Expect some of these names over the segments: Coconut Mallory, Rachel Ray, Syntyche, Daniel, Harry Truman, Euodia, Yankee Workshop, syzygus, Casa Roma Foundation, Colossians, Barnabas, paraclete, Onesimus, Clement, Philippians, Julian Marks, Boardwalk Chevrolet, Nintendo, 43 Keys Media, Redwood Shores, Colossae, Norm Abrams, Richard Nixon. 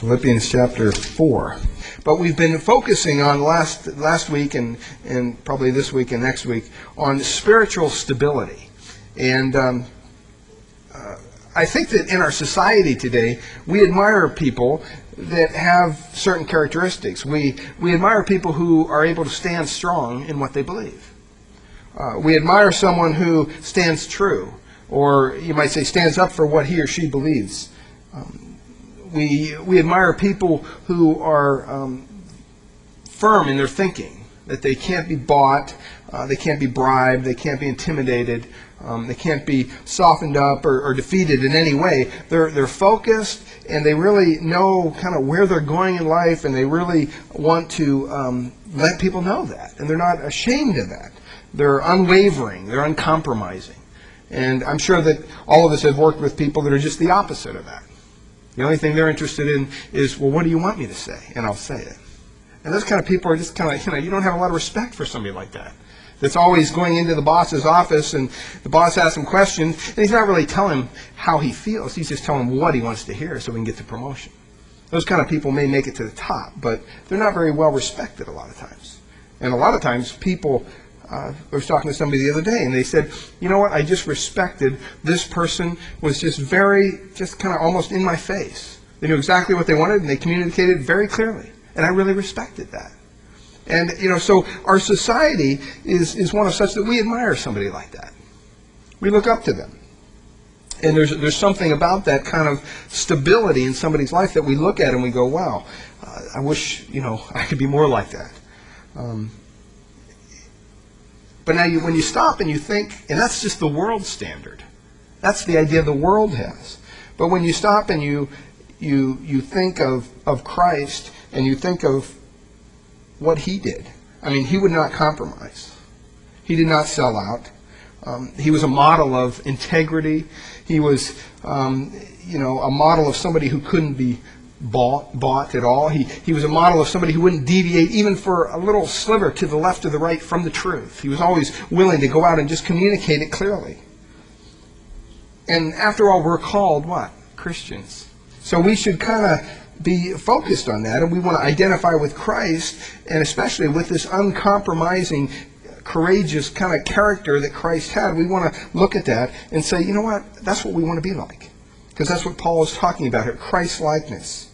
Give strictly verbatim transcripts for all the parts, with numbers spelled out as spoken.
Philippians chapter four. But we've been focusing on last last week and, and probably this week and next week on spiritual stability. And um, uh, I think that in our society today, we admire people that have certain characteristics. We, we admire people who are able to stand strong in what they believe. Uh, we admire someone who stands true, or you might say stands up for what he or she believes. Um, We, we admire people who are um, firm in their thinking, that they can't be bought, uh, they can't be bribed, they can't be intimidated, um, they can't be softened up or, or defeated in any way. They're, they're focused, and they really know kind of where they're going in life, and they really want to um, let people know that. And they're not ashamed of that. They're unwavering. They're uncompromising. And I'm sure that all of us have worked with people that are just the opposite of that. The only thing they're interested in is, well, what do you want me to say? And I'll say it. And those kind of people are just kind of, you know, you don't have a lot of respect for somebody like that. That's always going into the boss's office, and the boss asks him questions, and he's not really telling him how he feels. He's just telling him what he wants to hear so we can get the promotion. Those kind of people may make it to the top, but they're not very well respected a lot of times. And a lot of times people, uh, I was talking to somebody the other day, and they said, you know what, I just respected this person, was just very, just kind of almost in my face. They knew exactly what they wanted, and they communicated very clearly. And I really respected that. And, you know, so our society is, is one of such that we admire somebody like that. We look up to them. And there's, there's something about that kind of stability in somebody's life that we look at and we go, wow, uh, I wish, you know, I could be more like that. Um, But now you, when you stop and you think, and that's just the world standard. That's the idea the world has. But when you stop and you you you think of, of Christ, and you think of what he did. I mean, he would not compromise. He did not sell out. Um, he was a model of integrity. He was, um, you know, a model of somebody who couldn't be bought, bought at all. He, he was a model of somebody who wouldn't deviate even for a little sliver to the left or the right from the truth. He was always willing to go out and just communicate it clearly. And after all, we're called what? Christians. So we should kind of be focused on that, and we want to identify with Christ, and especially with this uncompromising, courageous kind of character that Christ had. We want to look at that and say, you know what? That's what we want to be like. Because that's what Paul is talking about here, Christ-likeness.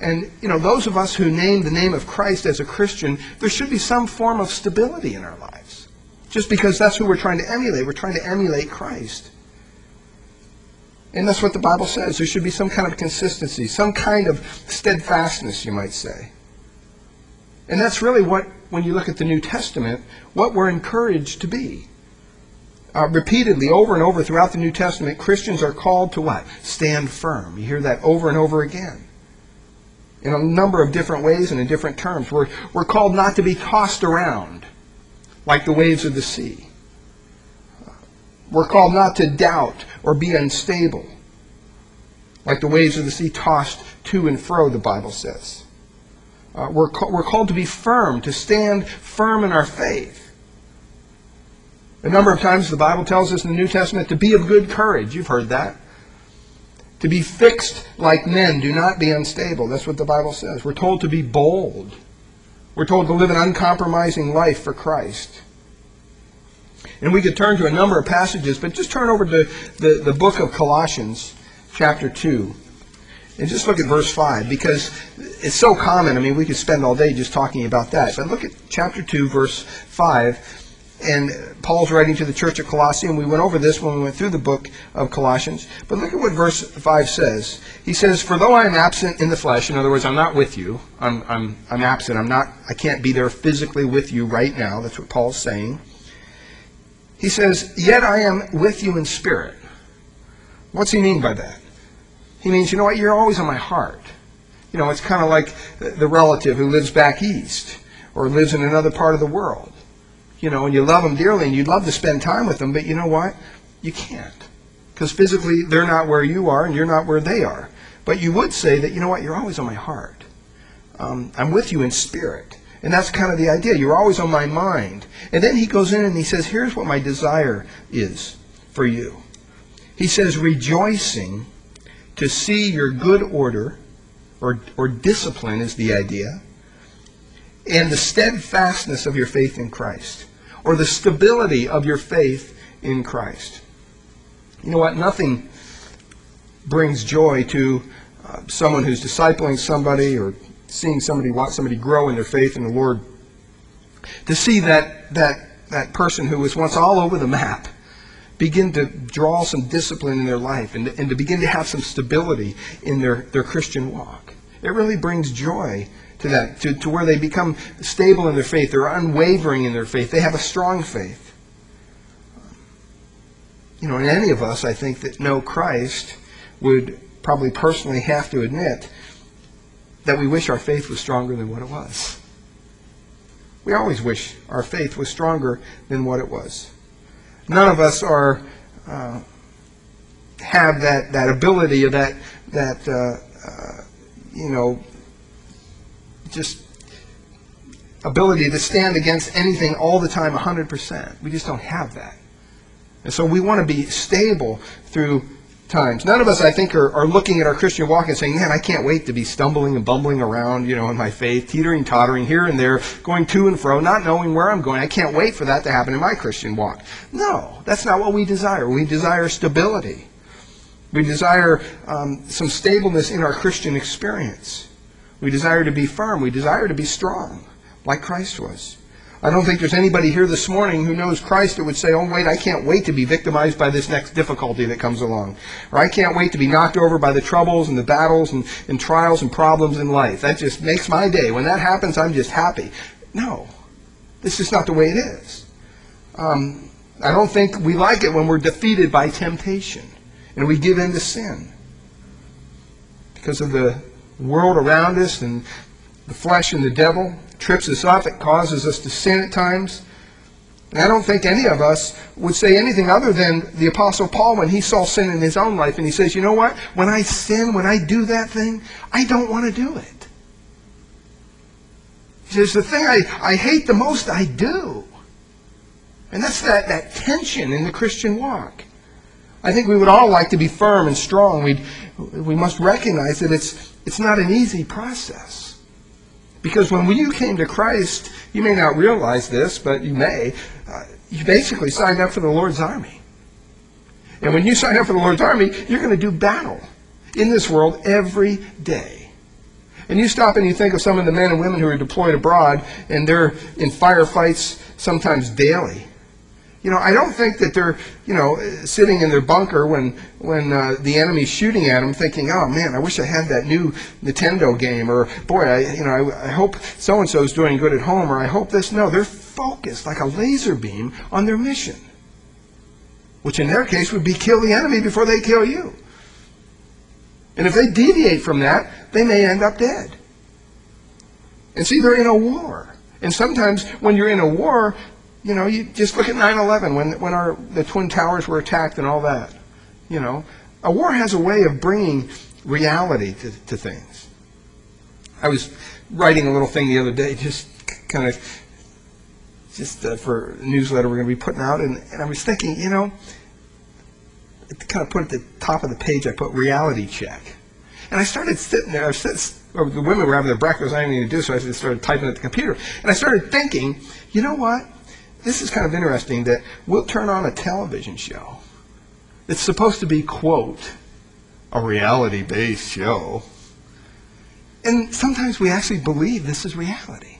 And, you know, those of us who name the name of Christ as a Christian, there should be some form of stability in our lives. Just because that's who we're trying to emulate. We're trying to emulate Christ. And that's what the Bible says. There should be some kind of consistency, some kind of steadfastness, you might say. And that's really what, when you look at the New Testament, what we're encouraged to be. Uh, repeatedly, over and over throughout the New Testament, Christians are called to what? Stand firm. You hear that over and over again. In a number of different ways and in different terms. We're, we're called not to be tossed around like the waves of the sea. We're called not to doubt or be unstable like the waves of the sea tossed to and fro, the Bible says. Uh, we're, ca- we're called to be firm, to stand firm in our faith. A number of times the Bible tells us in the New Testament to be of good courage. You've heard that. To be fixed like men. Do not be unstable. That's what the Bible says. We're told to be bold. We're told to live an uncompromising life for Christ. And we could turn to a number of passages, but just turn over to the, the book of Colossians, chapter two. And just look at verse five, because it's so common. I mean, we could spend all day just talking about that. But look at chapter two, verse five. And Paul's writing to the church of Colossae, and we went over this when we went through the book of Colossians. But look at what verse five says. He says, "For though I am absent in the flesh," in other words, I'm not with you. I'm, I'm, I'm absent. I'm not, I can't be there physically with you right now. That's what Paul's saying. He says, "Yet I am with you in spirit." What's he mean by that? He means, you know what, you're always in my heart. You know, it's kind of like the relative who lives back east or lives in another part of the world. You know, and you love them dearly, and you'd love to spend time with them, but you know what? You can't. Because physically, they're not where you are, and you're not where they are. But you would say that, you know what? You're always on my heart. Um, I'm with you in spirit. And that's kind of the idea. You're always on my mind. And then he goes in and he says, here's what my desire is for you. He says, rejoicing to see your good order, or, or discipline is the idea, and the steadfastness of your faith in Christ, or the stability of your faith in Christ. You know what? Nothing brings joy to uh, someone who's discipling somebody or seeing somebody, watch somebody grow in their faith in the Lord, to see that, that, that person who was once all over the map begin to draw some discipline in their life and, and to begin to have some stability in their, their Christian walk. It really brings joy to that, to, to where they become stable in their faith. They're unwavering in their faith. They have a strong faith. You know, and any of us, I think, that know Christ would probably personally have to admit that we wish our faith was stronger than what it was. We always wish our faith was stronger than what it was. None of us are uh, have that, that ability or that, that uh, uh, you know, just ability to stand against anything all the time one hundred percent. We just don't have that. And so we want to be stable through times. None of us, I think, are, are looking at our Christian walk and saying, man, I can't wait to be stumbling and bumbling around, you know, in my faith, teetering, tottering here and there, going to and fro, not knowing where I'm going. I can't wait for that to happen in my Christian walk. No, that's not what we desire. We desire stability. We desire um, some stableness in our Christian experience. We desire to be firm. We desire to be strong, like Christ was. I don't think there's anybody here this morning who knows Christ that would say, oh, wait, I can't wait to be victimized by this next difficulty that comes along. Or I can't wait to be knocked over by the troubles and the battles and, and trials and problems in life. That just makes my day. When that happens, I'm just happy. No, this is not the way it is. Um, I don't think we like it when we're defeated by temptation and we give in to sin because of the world around us and the flesh and the devil. Trips us up, it causes us to sin at times. And I don't think any of us would say anything other than the Apostle Paul when he saw sin in his own life and he says, you know what, when I sin, when I do that thing, I don't want to do it. He says, the thing I, I hate the most, I do. And that's that, that tension in the Christian walk. I think we would all like to be firm and strong. We'd, we must recognize that it's, it's not an easy process. Because when you came to Christ, you may not realize this, but you may, uh, you basically signed up for the Lord's army. And when you sign up for the Lord's army, you're going to do battle in this world every day. And you stop and you think of some of the men and women who are deployed abroad, and they're in firefights sometimes daily. You know, I don't think that they're, you know, sitting in their bunker when when uh, the enemy's shooting at them, thinking, "Oh man, I wish I had that new Nintendo game," or "Boy, I, you know, I, I hope so and so's doing good at home," or "I hope this." No, they're focused like a laser beam on their mission, which in their case would be kill the enemy before they kill you. And if they deviate from that, they may end up dead. And see, they're in a war, and sometimes when you're in a war. You know, you just look at nine eleven when when our the Twin Towers were attacked and all that. You know, a war has a way of bringing reality to, to things. I was writing a little thing the other day, just kind of just uh, for a newsletter we're going to be putting out, and, and I was thinking, you know, kind of put at the top of the page, I put reality check, and I started sitting there. I was or the women were having their breakfast. I didn't need to do so. I just started typing at the computer, and I started thinking, you know what? This is kind of interesting that we'll turn on a television show. It's supposed to be, quote, a reality-based show. And sometimes we actually believe this is reality.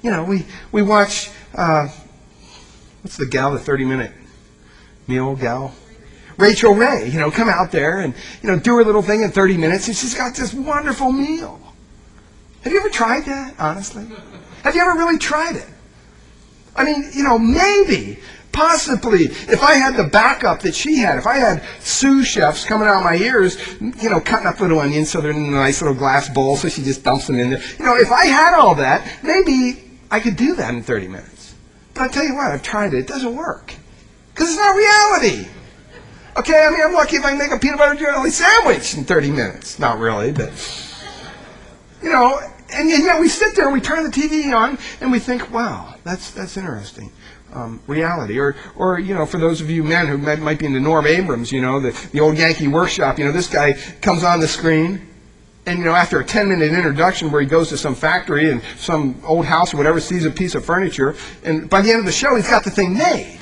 You know, we, we watch, uh, what's the gal, the thirty-minute meal gal? Rachel Ray, you know, come out there and, you know, do her little thing in thirty minutes, and she's got this wonderful meal. Have you ever tried that, honestly? Have you ever really tried it? I mean, you know, maybe, possibly, if I had the backup that she had, if I had sous chefs coming out of my ears, you know, cutting up little onions so they're in a nice little glass bowl so she just dumps them in there. You know, if I had all that, maybe I could do that in thirty minutes. But I'll tell you what, I've tried it. It doesn't work. Because it's not reality. Okay, I mean, I'm lucky if I can make a peanut butter jelly sandwich in thirty minutes. Not really, but, you know, and yet we sit there and we turn the T V on and we think, wow, that's, that's interesting. um, reality. Or, or you know, for those of you men who might, might be into Norm Abrams, you know, the, the old Yankee Workshop, you know, this guy comes on the screen, and, you know, after a ten-minute introduction where he goes to some factory and some old house or whatever, sees a piece of furniture, and by the end of the show, he's got the thing made.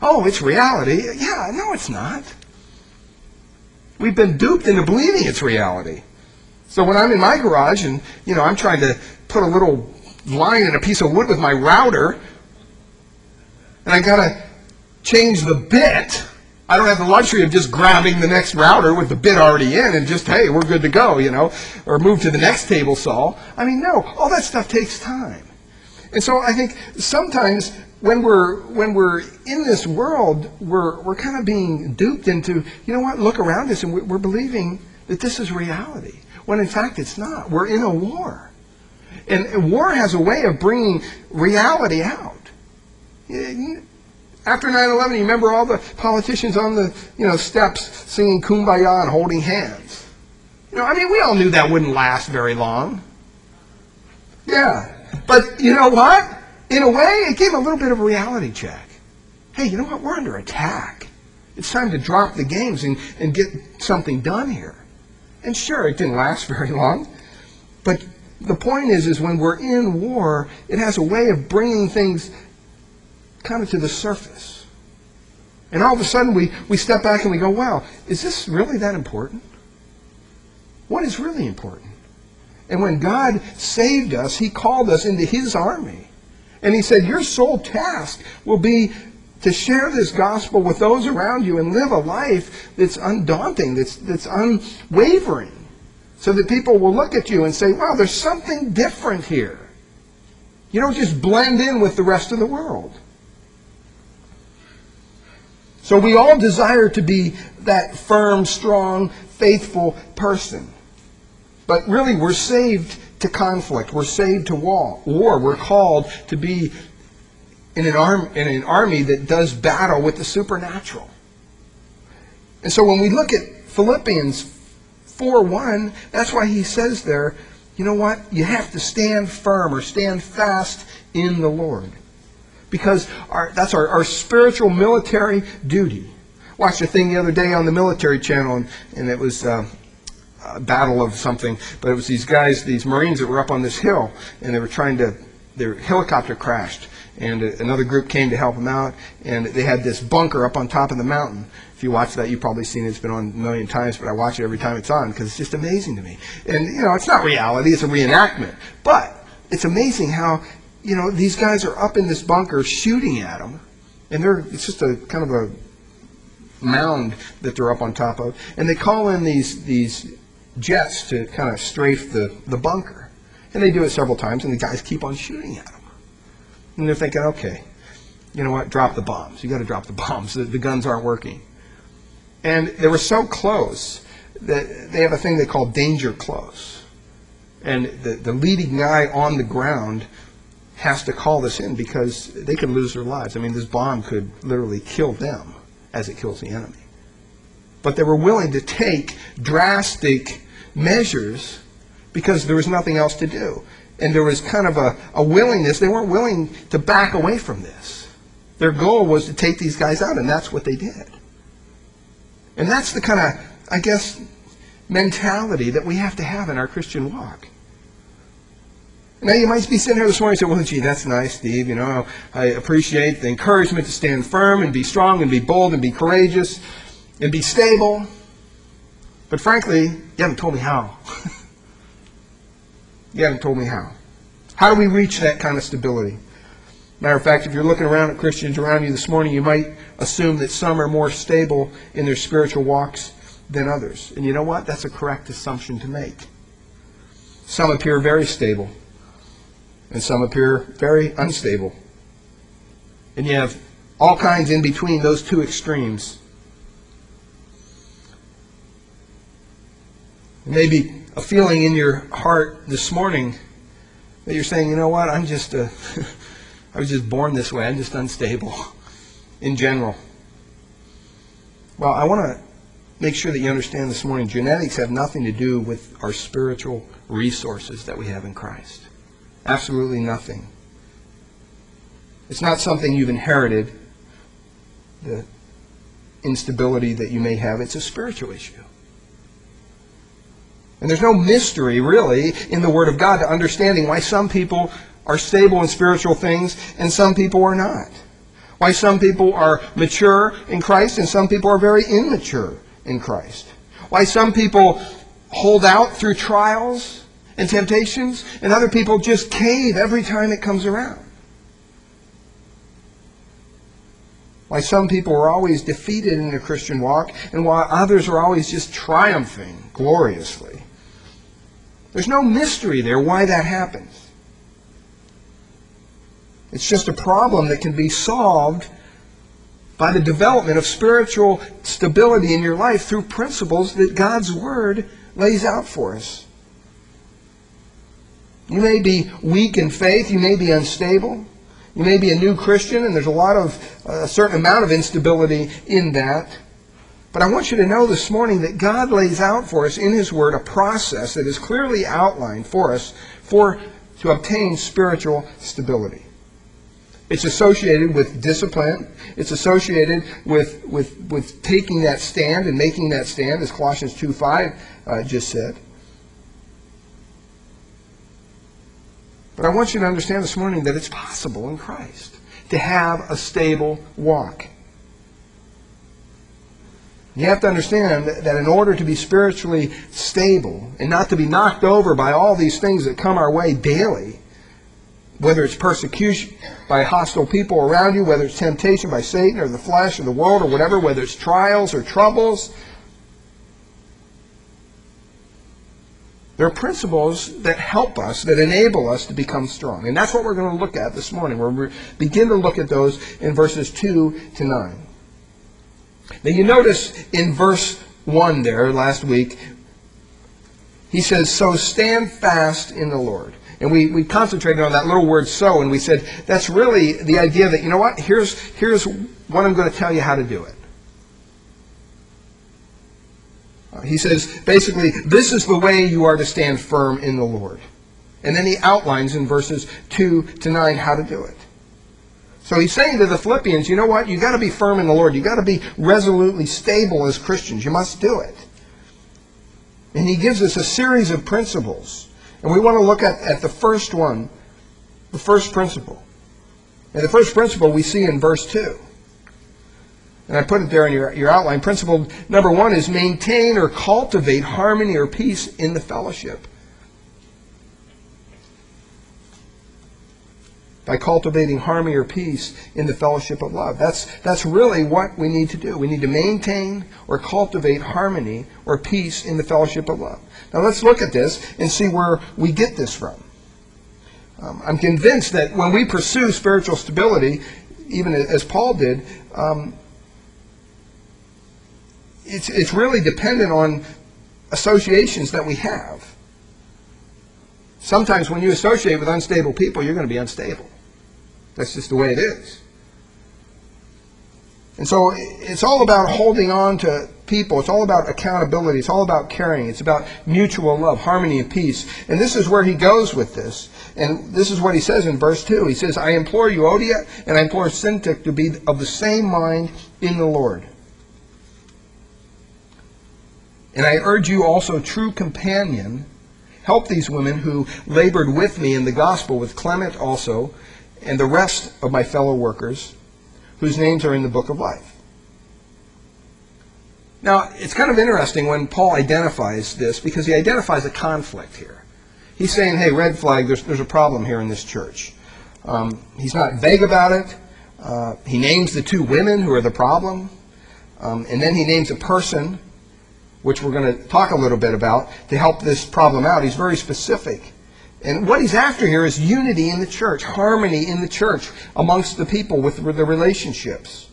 Oh, it's reality. Yeah, no, it's not. We've been duped into believing it's reality. So when I'm in my garage and, you know, I'm trying to put a little line in a piece of wood with my router, and I gotta change the bit, I don't have the luxury of just grabbing the next router with the bit already in and just, hey, we're good to go, you know, or move to the next table saw. I mean, no, all that stuff takes time. And so I think sometimes when we're, when we're in this world, we're, we're kind of being duped into, you know what, look around us and we're believing that this is reality, when in fact it's not. We're in a war. And war has a way of bringing reality out. After nine eleven, you remember all the politicians on the, you know, steps singing Kumbaya and holding hands. You know, I mean, we all knew that wouldn't last very long. Yeah. But you know what? In a way, it gave a little bit of a reality check. Hey, you know what? We're under attack. It's time to drop the games and, and get something done here. And sure, it didn't last very long. But the point is, is when we're in war, it has a way of bringing things kind of to the surface. And all of a sudden, we, we step back and we go, wow, is this really that important? What is really important? And when God saved us, he called us into his army. And he said, your sole task will be to share this gospel with those around you and live a life that's undaunting, that's, that's unwavering, so that people will look at you and say, wow, there's something different here. You don't just blend in with the rest of the world. So we all desire to be that firm, strong, faithful person. But really, we're saved to conflict. We're saved to war. We're called to be in an, arm, in an army that does battle with the supernatural. And so when we look at Philippians four one, that's why he says there, you know what? You have to stand firm or stand fast in the Lord. Because our, that's our, our spiritual military duty. Watched a thing the other day on the military channel, and, and it was uh, a battle of something. But it was these guys, these Marines that were up on this hill, and they were trying to, their helicopter crashed. And another group came to help them out, and they had this bunker up on top of the mountain. If you watch that, you've probably seen it. It's been on a million times, but I watch it every time it's on because it's just amazing to me. And, you know, it's not reality. It's a reenactment. But it's amazing how, you know, these guys are up in this bunker shooting at them, and they're, it's just a kind of a mound that they're up on top of, and they call in these these jets to kind of strafe the, the bunker. And they do it several times, and the guys keep on shooting at them. And they're thinking, okay, you know what, drop the bombs. You got to drop the bombs. The, the guns aren't working. And they were so close that they have a thing they call danger close. And the, the leading guy on the ground has to call this in because they could lose their lives. I mean, this bomb could literally kill them as it kills the enemy. But they were willing to take drastic measures because there was nothing else to do. And there was kind of a, a willingness. They weren't willing to back away from this. Their goal was to take these guys out, and that's what they did. And that's the kind of, I guess, mentality that we have to have in our Christian walk. Now, you might be sitting here this morning and say, well, gee, that's nice, Steve. You know, I appreciate the encouragement to stand firm and be strong and be bold and be courageous and be stable. But frankly, you haven't told me how. You haven't told me how. How do we reach that kind of stability? Matter of fact, if you're looking around at Christians around you this morning, you might assume that some are more stable in their spiritual walks than others. And you know what? That's a correct assumption to make. Some appear very stable, and some appear very unstable. And you have all kinds in between those two extremes. Maybe a feeling in your heart this morning that you're saying, you know what, I'm just, uh, I was just born this way. I'm just unstable in general. Well, I want to make sure that you understand this morning, genetics have nothing to do with our spiritual resources that we have in Christ. Absolutely nothing. It's not something you've inherited, the instability that you may have. It's a spiritual issue. And there's no mystery, really, in the Word of God to understanding why some people are stable in spiritual things and some people are not. Why some people are mature in Christ and some people are very immature in Christ. Why some people hold out through trials and temptations and other people just cave every time it comes around. Why some people are always defeated in their Christian walk and why others are always just triumphing gloriously. There's no mystery there why that happens. It's just a problem that can be solved by the development of spiritual stability in your life through principles that God's Word lays out for us. You may be weak in faith. You may be unstable. You may be a new Christian, and there's a lot of, uh, a certain amount of instability in that. But I want you to know this morning that God lays out for us in His Word a process that is clearly outlined for us for to obtain spiritual stability. It's associated with discipline. It's associated with, with, with taking that stand and making that stand, as Colossians two five uh, just said. But I want you to understand this morning that it's possible in Christ to have a stable walk. You have to understand that in order to be spiritually stable and not to be knocked over by all these things that come our way daily, whether it's persecution by hostile people around you, whether it's temptation by Satan or the flesh or the world or whatever, whether it's trials or troubles, there are principles that help us, that enable us to become strong. And that's what we're going to look at this morning. We're going to begin to look at those in verses two to nine. Now you notice in verse one there last week, he says, "So stand fast in the Lord." And we, we concentrated on that little word "so," and we said that's really the idea that, you know what, here's, here's what I'm going to tell you how to do it. He says, basically, this is the way you are to stand firm in the Lord. And then he outlines in verses two to nine how to do it. So he's saying to the Philippians, you know what, you've got to be firm in the Lord. You've got to be resolutely stable as Christians. You must do it. And he gives us a series of principles. And we want to look at, at the first one, the first principle. And the first principle we see in verse two. And I put it there in your, your outline. Principle number one is maintain or cultivate harmony or peace in the fellowship. By cultivating harmony or peace in the fellowship of love. That's, that's really what we need to do. We need to maintain or cultivate harmony or peace in the fellowship of love. Now let's look at this and see where we get this from. Um, I'm convinced that when we pursue spiritual stability, even as Paul did, um, it's, it's really dependent on associations that we have. Sometimes when you associate with unstable people, you're going to be unstable. That's just the way it is. And so it's all about holding on to people. It's all about accountability. It's all about caring. It's about mutual love, harmony, and peace. And this is where he goes with this. And this is what he says in verse two. He says, "I implore Euodia and I implore Syntyche to be of the same mind in the Lord. And I urge you also, true companion, help these women who labored with me in the gospel, with Clement also, and the rest of my fellow workers, whose names are in the book of life." Now, it's kind of interesting when Paul identifies this, because he identifies a conflict here. He's saying, hey, red flag, there's, there's a problem here in this church. Um, he's not vague about it. Uh, he names the two women who are the problem, um, and then he names a person, which we're going to talk a little bit about, to help this problem out. He's very specific. And what he's after here is unity in the church, harmony in the church amongst the people with the relationships.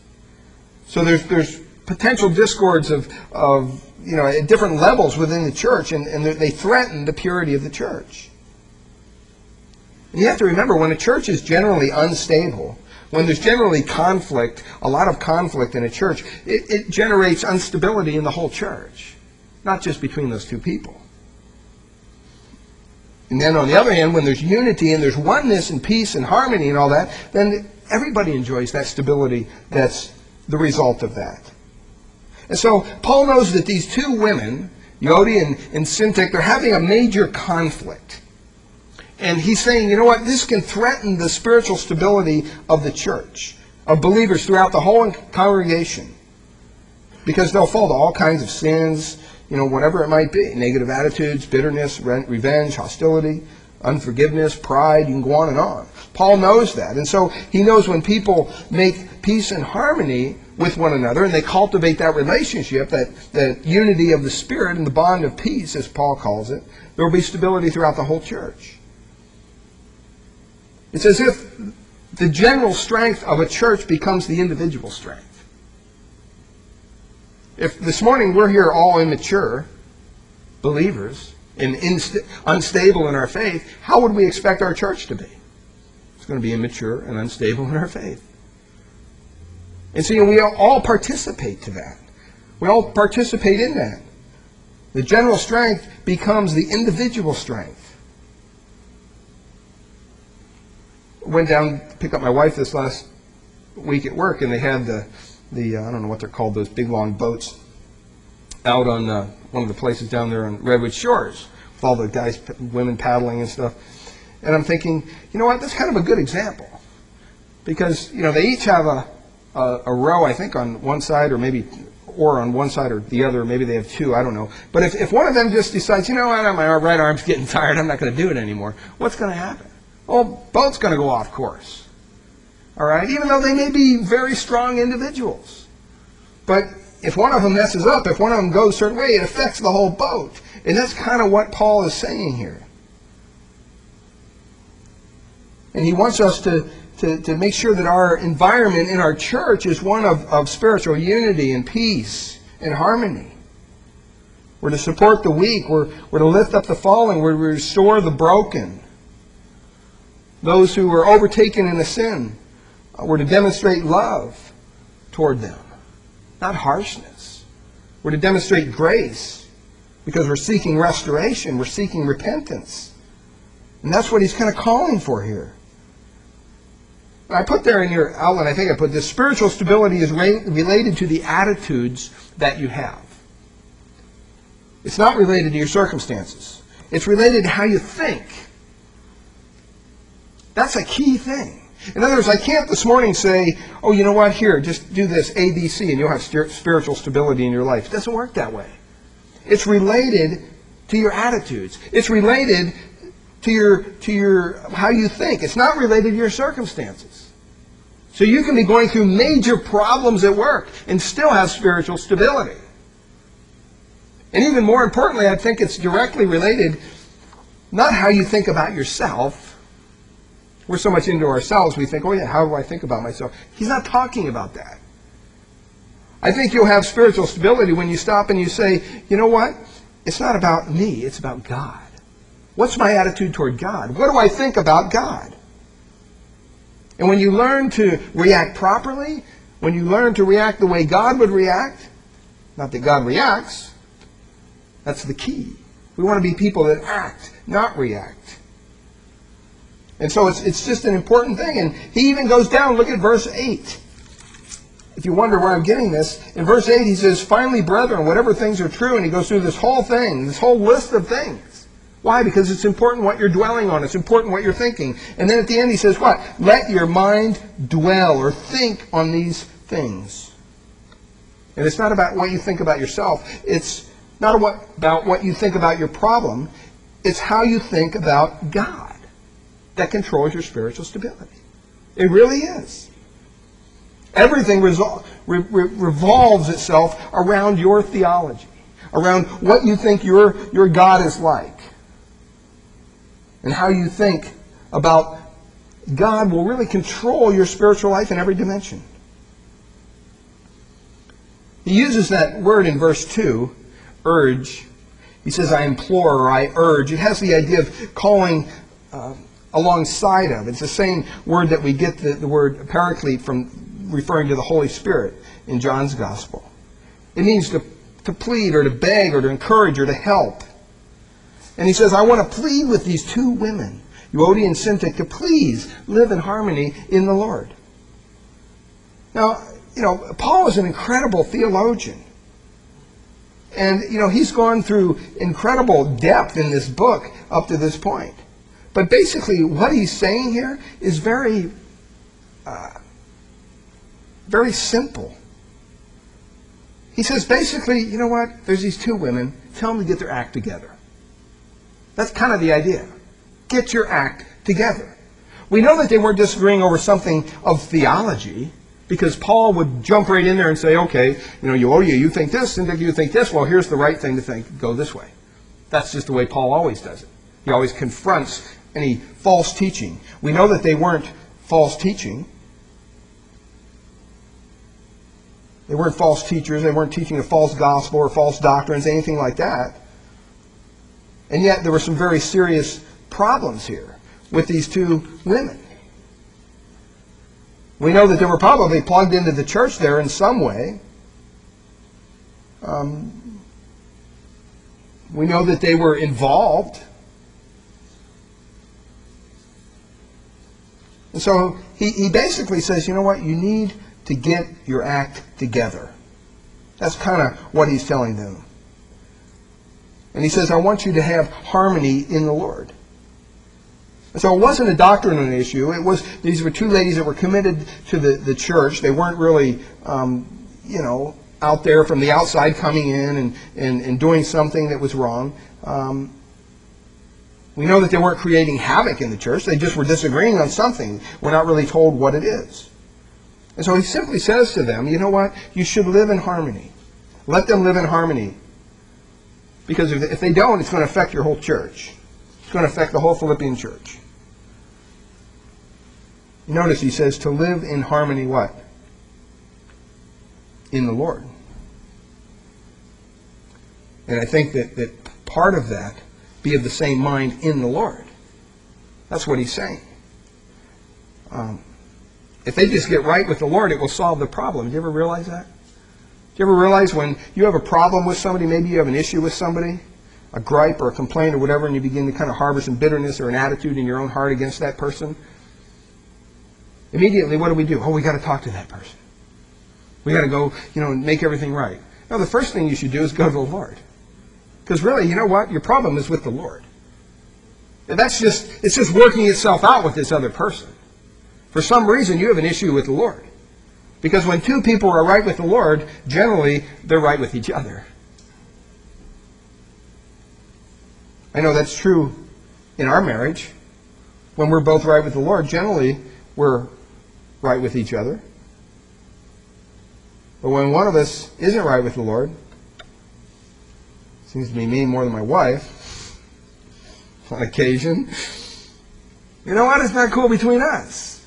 So there's, there's potential discords of, of, you know, at different levels within the church, and, and they threaten the purity of the church. And you have to remember, when a church is generally unstable, when there's generally conflict, a lot of conflict in a church, it, it generates instability in the whole church. Not just between those two people. And then on the other hand, when there's unity and there's oneness and peace and harmony and all that, then everybody enjoys that stability that's the result of that. And so Paul knows that these two women, Euodia and, and Syntyche, they're having a major conflict. And he's saying, you know what, this can threaten the spiritual stability of the church, of believers throughout the whole congregation, because they'll fall to all kinds of sins, you know, whatever it might be, negative attitudes, bitterness, revenge, hostility, unforgiveness, pride, you can go on and on. Paul knows that, and so he knows when people make peace and harmony with one another and they cultivate that relationship, that, that unity of the Spirit and the bond of peace, as Paul calls it, there will be stability throughout the whole church. It's as if the general strength of a church becomes the individual strength. If this morning we're here all immature believers and insta unstable in our faith, how would we expect our church to be? It's going to be immature and unstable in our faith. And so, you know, we all participate to that. We all participate in that. The general strength becomes the individual strength. Went down to pick up my wife this last week at work, and they had the, the uh, I don't know what they're called, those big long boats out on uh, one of the places down there on Redwood Shores with all the guys, women paddling and stuff. And I'm thinking, you know what, that's kind of a good example, because, you know, they each have a, a, a row, I think, on one side, or maybe, or on one side or the other, maybe they have two, I don't know. But if, if one of them just decides, you know what, my right arm's getting tired, I'm not going to do it anymore, what's going to happen? Well, boat's going to go off course, all right? Even though they may be very strong individuals. But if one of them messes up, if one of them goes a certain way, it affects the whole boat. And that's kind of what Paul is saying here. And he wants us to, to, to make sure that our environment in our church is one of, of spiritual unity and peace and harmony. We're to support the weak. We're, we're to lift up the fallen. We're to restore the broken. Those who were overtaken in a sin were to demonstrate love toward them, not harshness. We're to demonstrate grace, because we're seeking restoration, we're seeking repentance. And that's what he's kind of calling for here. And I put there in your outline, I think I put this, spiritual stability is related to the attitudes that you have. It's not related to your circumstances. It's related to how you think. That's a key thing. In other words, I can't this morning say, oh, you know what, here, just do this A B C and you'll have spiritual stability in your life. It doesn't work that way. It's related to your attitudes. It's related to your, to your, how you think. It's not related to your circumstances. So you can be going through major problems at work and still have spiritual stability. And even more importantly, I think it's directly related, not how you think about yourself. We're so much into ourselves, we think, oh yeah, how do I think about myself? He's not talking about that. I think you'll have spiritual stability when you stop and you say, you know what? It's not about me, it's about God. What's my attitude toward God? What do I think about God? And when you learn to react properly, when you learn to react the way God would react, not that God reacts, that's the key. We want to be people that act, not react. And so it's, it's just an important thing. And he even goes down, look at verse eight. If you wonder where I'm getting this, in verse eight he says, finally, brethren, whatever things are true, and he goes through this whole thing, this whole list of things. Why? Because it's important what you're dwelling on. It's important what you're thinking. And then at the end he says what? Let your mind dwell or think on these things. And it's not about what you think about yourself. It's not about what you think about your problem. It's how you think about God that controls your spiritual stability. It really is. Everything resol re re revolves itself around your theology, around what you think your, your God is like. And how you think about God will really control your spiritual life in every dimension. He uses that word in verse two, urge. He says, I implore, or I urge. It has the idea of calling... Uh, alongside of. It's the same word that we get the, the word paraclete from, referring to the Holy Spirit in John's Gospel. It means to, to plead or to beg or to encourage or to help. And he says, I want to plead with these two women, Euodia and Syntyche, to please live in harmony in the Lord. Now, you know, Paul is an incredible theologian. And, you know, he's gone through incredible depth in this book up to this point. But basically, what he's saying here is very, uh, very simple. He says, basically, you know what? There's these two women. Tell them to get their act together. That's kind of the idea. Get your act together. We know that they weren't disagreeing over something of theology, because Paul would jump right in there and say, okay, you know, Euodia, you think this, and you think this. Well, here's the right thing to think. Go this way. That's just the way Paul always does it. He always confronts any false teaching. We know that they weren't false teaching. They weren't false teachers. They weren't teaching a false gospel or false doctrines, anything like that. And yet there were some very serious problems here with these two women. We know that they were probably plugged into the church there in some way. Um, we know that they were involved. And so he, he basically says, you know what, you need to get your act together. That's kind of what he's telling them. And he says, I want you to have harmony in the Lord. And so it wasn't a doctrinal issue. It was, these were two ladies that were committed to the, the church. They weren't really, um, you know, out there from the outside coming in and, and, and doing something that was wrong. Um, we know that they weren't creating havoc in the church. They just were disagreeing on something. We're not really told what it is. And so he simply says to them, you know what? You should live in harmony. Let them live in harmony. Because if they don't, it's going to affect your whole church. It's going to affect the whole Philippian church. Notice he says to live in harmony what? In the Lord. And I think that, that part of that, be of the same mind in the Lord. That's what he's saying. Um, if they just get right with the Lord, it will solve the problem. Did you ever realize that? Did you ever realize when you have a problem with somebody, maybe you have an issue with somebody, a gripe or a complaint or whatever, and you begin to kind of harbor some bitterness or an attitude in your own heart against that person? Immediately, what do we do? Oh, we got to talk to that person. We got to go, you know, and make everything right. No, the first thing you should do is go to the Lord. Because really, you know what? Your problem is with the Lord. And that's just, it's just working itself out with this other person. For some reason, you have an issue with the Lord. Because when two people are right with the Lord, generally, they're right with each other. I know that's true in our marriage. When we're both right with the Lord, generally we're right with each other. But when one of us isn't right with the Lord, seems to be me more than my wife, on occasion, you know what? It's not cool between us.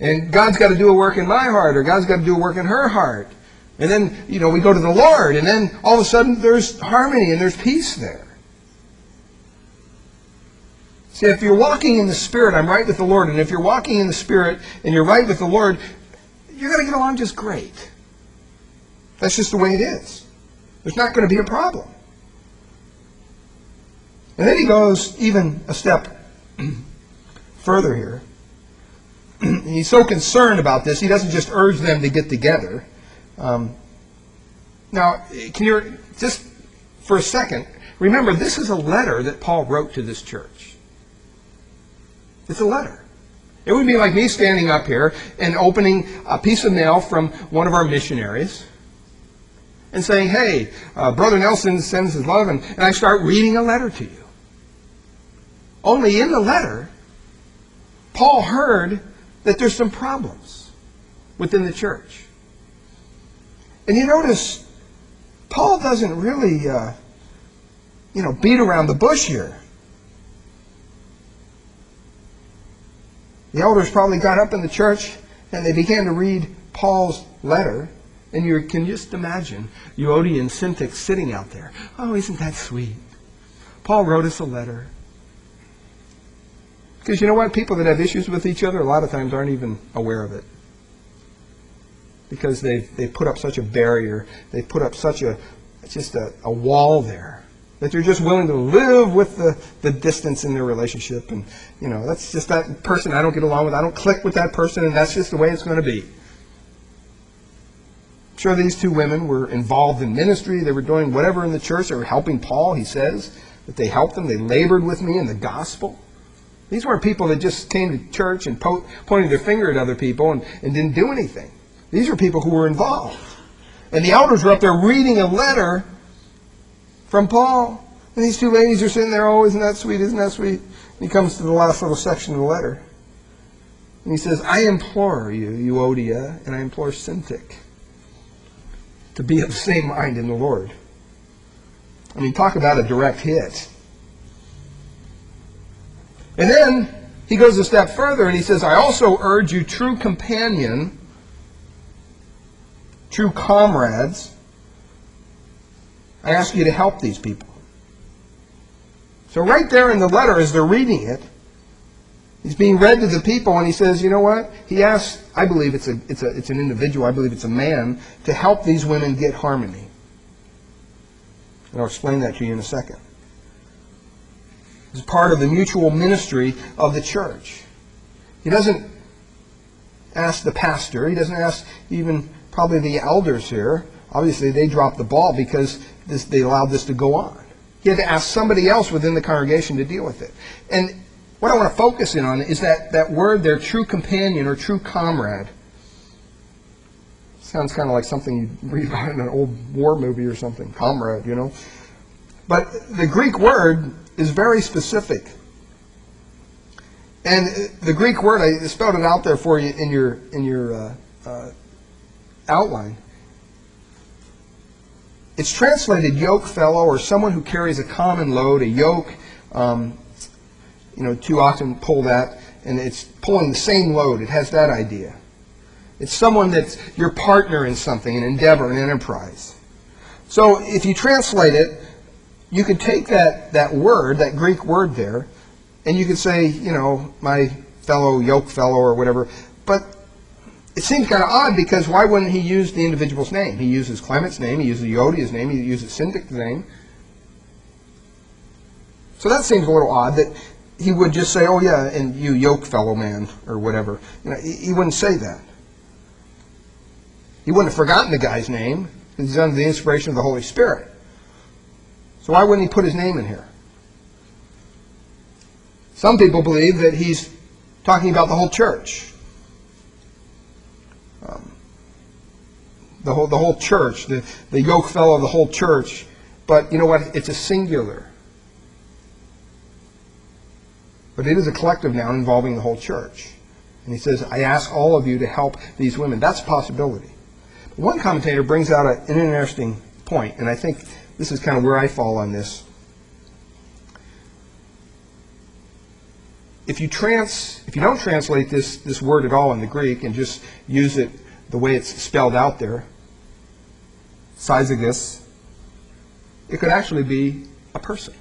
And God's got to do a work in my heart, or God's got to do a work in her heart. And then, you know, we go to the Lord, and then all of a sudden there's harmony and there's peace there. See, if you're walking in the Spirit, I'm right with the Lord, and if you're walking in the Spirit and you're right with the Lord, you're going to get along just great. That's just the way it is. There's not going to be a problem. And then he goes even a step further here. He's so concerned about this, he doesn't just urge them to get together. Um, now, can you just for a second remember this is a letter that Paul wrote to this church? It's a letter. It would be like me standing up here and opening a piece of mail from one of our missionaries and saying, "Hey, uh, Brother Nelson sends his love," and, and I start reading a letter to you. Only in the letter, Paul heard that there's some problems within the church. And you notice, Paul doesn't really, uh, you know, beat around the bush here. The elders probably got up in the church and they began to read Paul's letter. And you can just imagine Euodia and Syntyche sitting out there. Oh, isn't that sweet? Paul wrote us a letter. Because you know what? People that have issues with each other a lot of times aren't even aware of it. Because they've, they've put up such a barrier. They've put up such a it's just a, a wall there, that they're just willing to live with the, the distance in their relationship. And, you know, that's just that person I don't get along with. I don't click with that person, and that's just the way it's going to be. I'm sure these two women were involved in ministry. They were doing whatever in the church. They were helping Paul, he says, that they helped him. They labored with me in the gospel. These weren't people that just came to church and po pointed their finger at other people and, and didn't do anything. These were people who were involved. And the elders were up there reading a letter from Paul. And these two ladies are sitting there, oh, isn't that sweet, isn't that sweet? And he comes to the last little section of the letter. And he says, I implore you, Euodia, and I implore Syntyche, to be of the same mind in the Lord. I mean, talk about a direct hit. And then he goes a step further and he says, I also urge you, true companion, true comrades, I ask you to help these people. So right there in the letter, as they're reading it, he's being read to the people, and he says, you know what? He asks, I believe it's a, it's a, it's an individual, I believe it's a man, to help these women get harmony. And I'll explain that to you in a second. It's part of the mutual ministry of the church. He doesn't ask the pastor. He doesn't ask even probably the elders here. Obviously, they dropped the ball because this, they allowed this to go on. He had to ask somebody else within the congregation to deal with it. And what I want to focus in on is that, that word there, true companion or true comrade. Sounds kind of like something you read about in an old war movie or something. Comrade, you know. But the Greek word is very specific. And the Greek word, I spelled it out there for you in your, in your uh, uh, outline. It's translated yoke fellow, or someone who carries a common load, a yoke. Um, you know, too often pull that, and it's pulling the same load. It has that idea. It's someone that's your partner in something, an endeavor, an enterprise. So if you translate it, you can take that, that word, that Greek word there, and you could say, you know, my fellow, yoke fellow, or whatever. But it seems kind of odd, because why wouldn't he use the individual's name? He uses Clement's name, he uses Euodia's name, he uses Syntyche's name. So that seems a little odd that he would just say, oh yeah, and you yoke fellow man, or whatever. You know, he, he wouldn't say that. He wouldn't have forgotten the guy's name, because he's under the inspiration of the Holy Spirit. So why wouldn't he put his name in here? Some people believe that he's talking about the whole church. Um, the, whole, the whole church, the, the yoke fellow of the whole church. But you know what? It's a singular. But it is a collective noun involving the whole church. And he says, I ask all of you to help these women. That's a possibility. One commentator brings out a, an interesting point, and I think this is kind of where I fall on this. If you trans, if you don't translate this, this word at all in the Greek and just use it the way it's spelled out there, syzygus, it could actually be a person.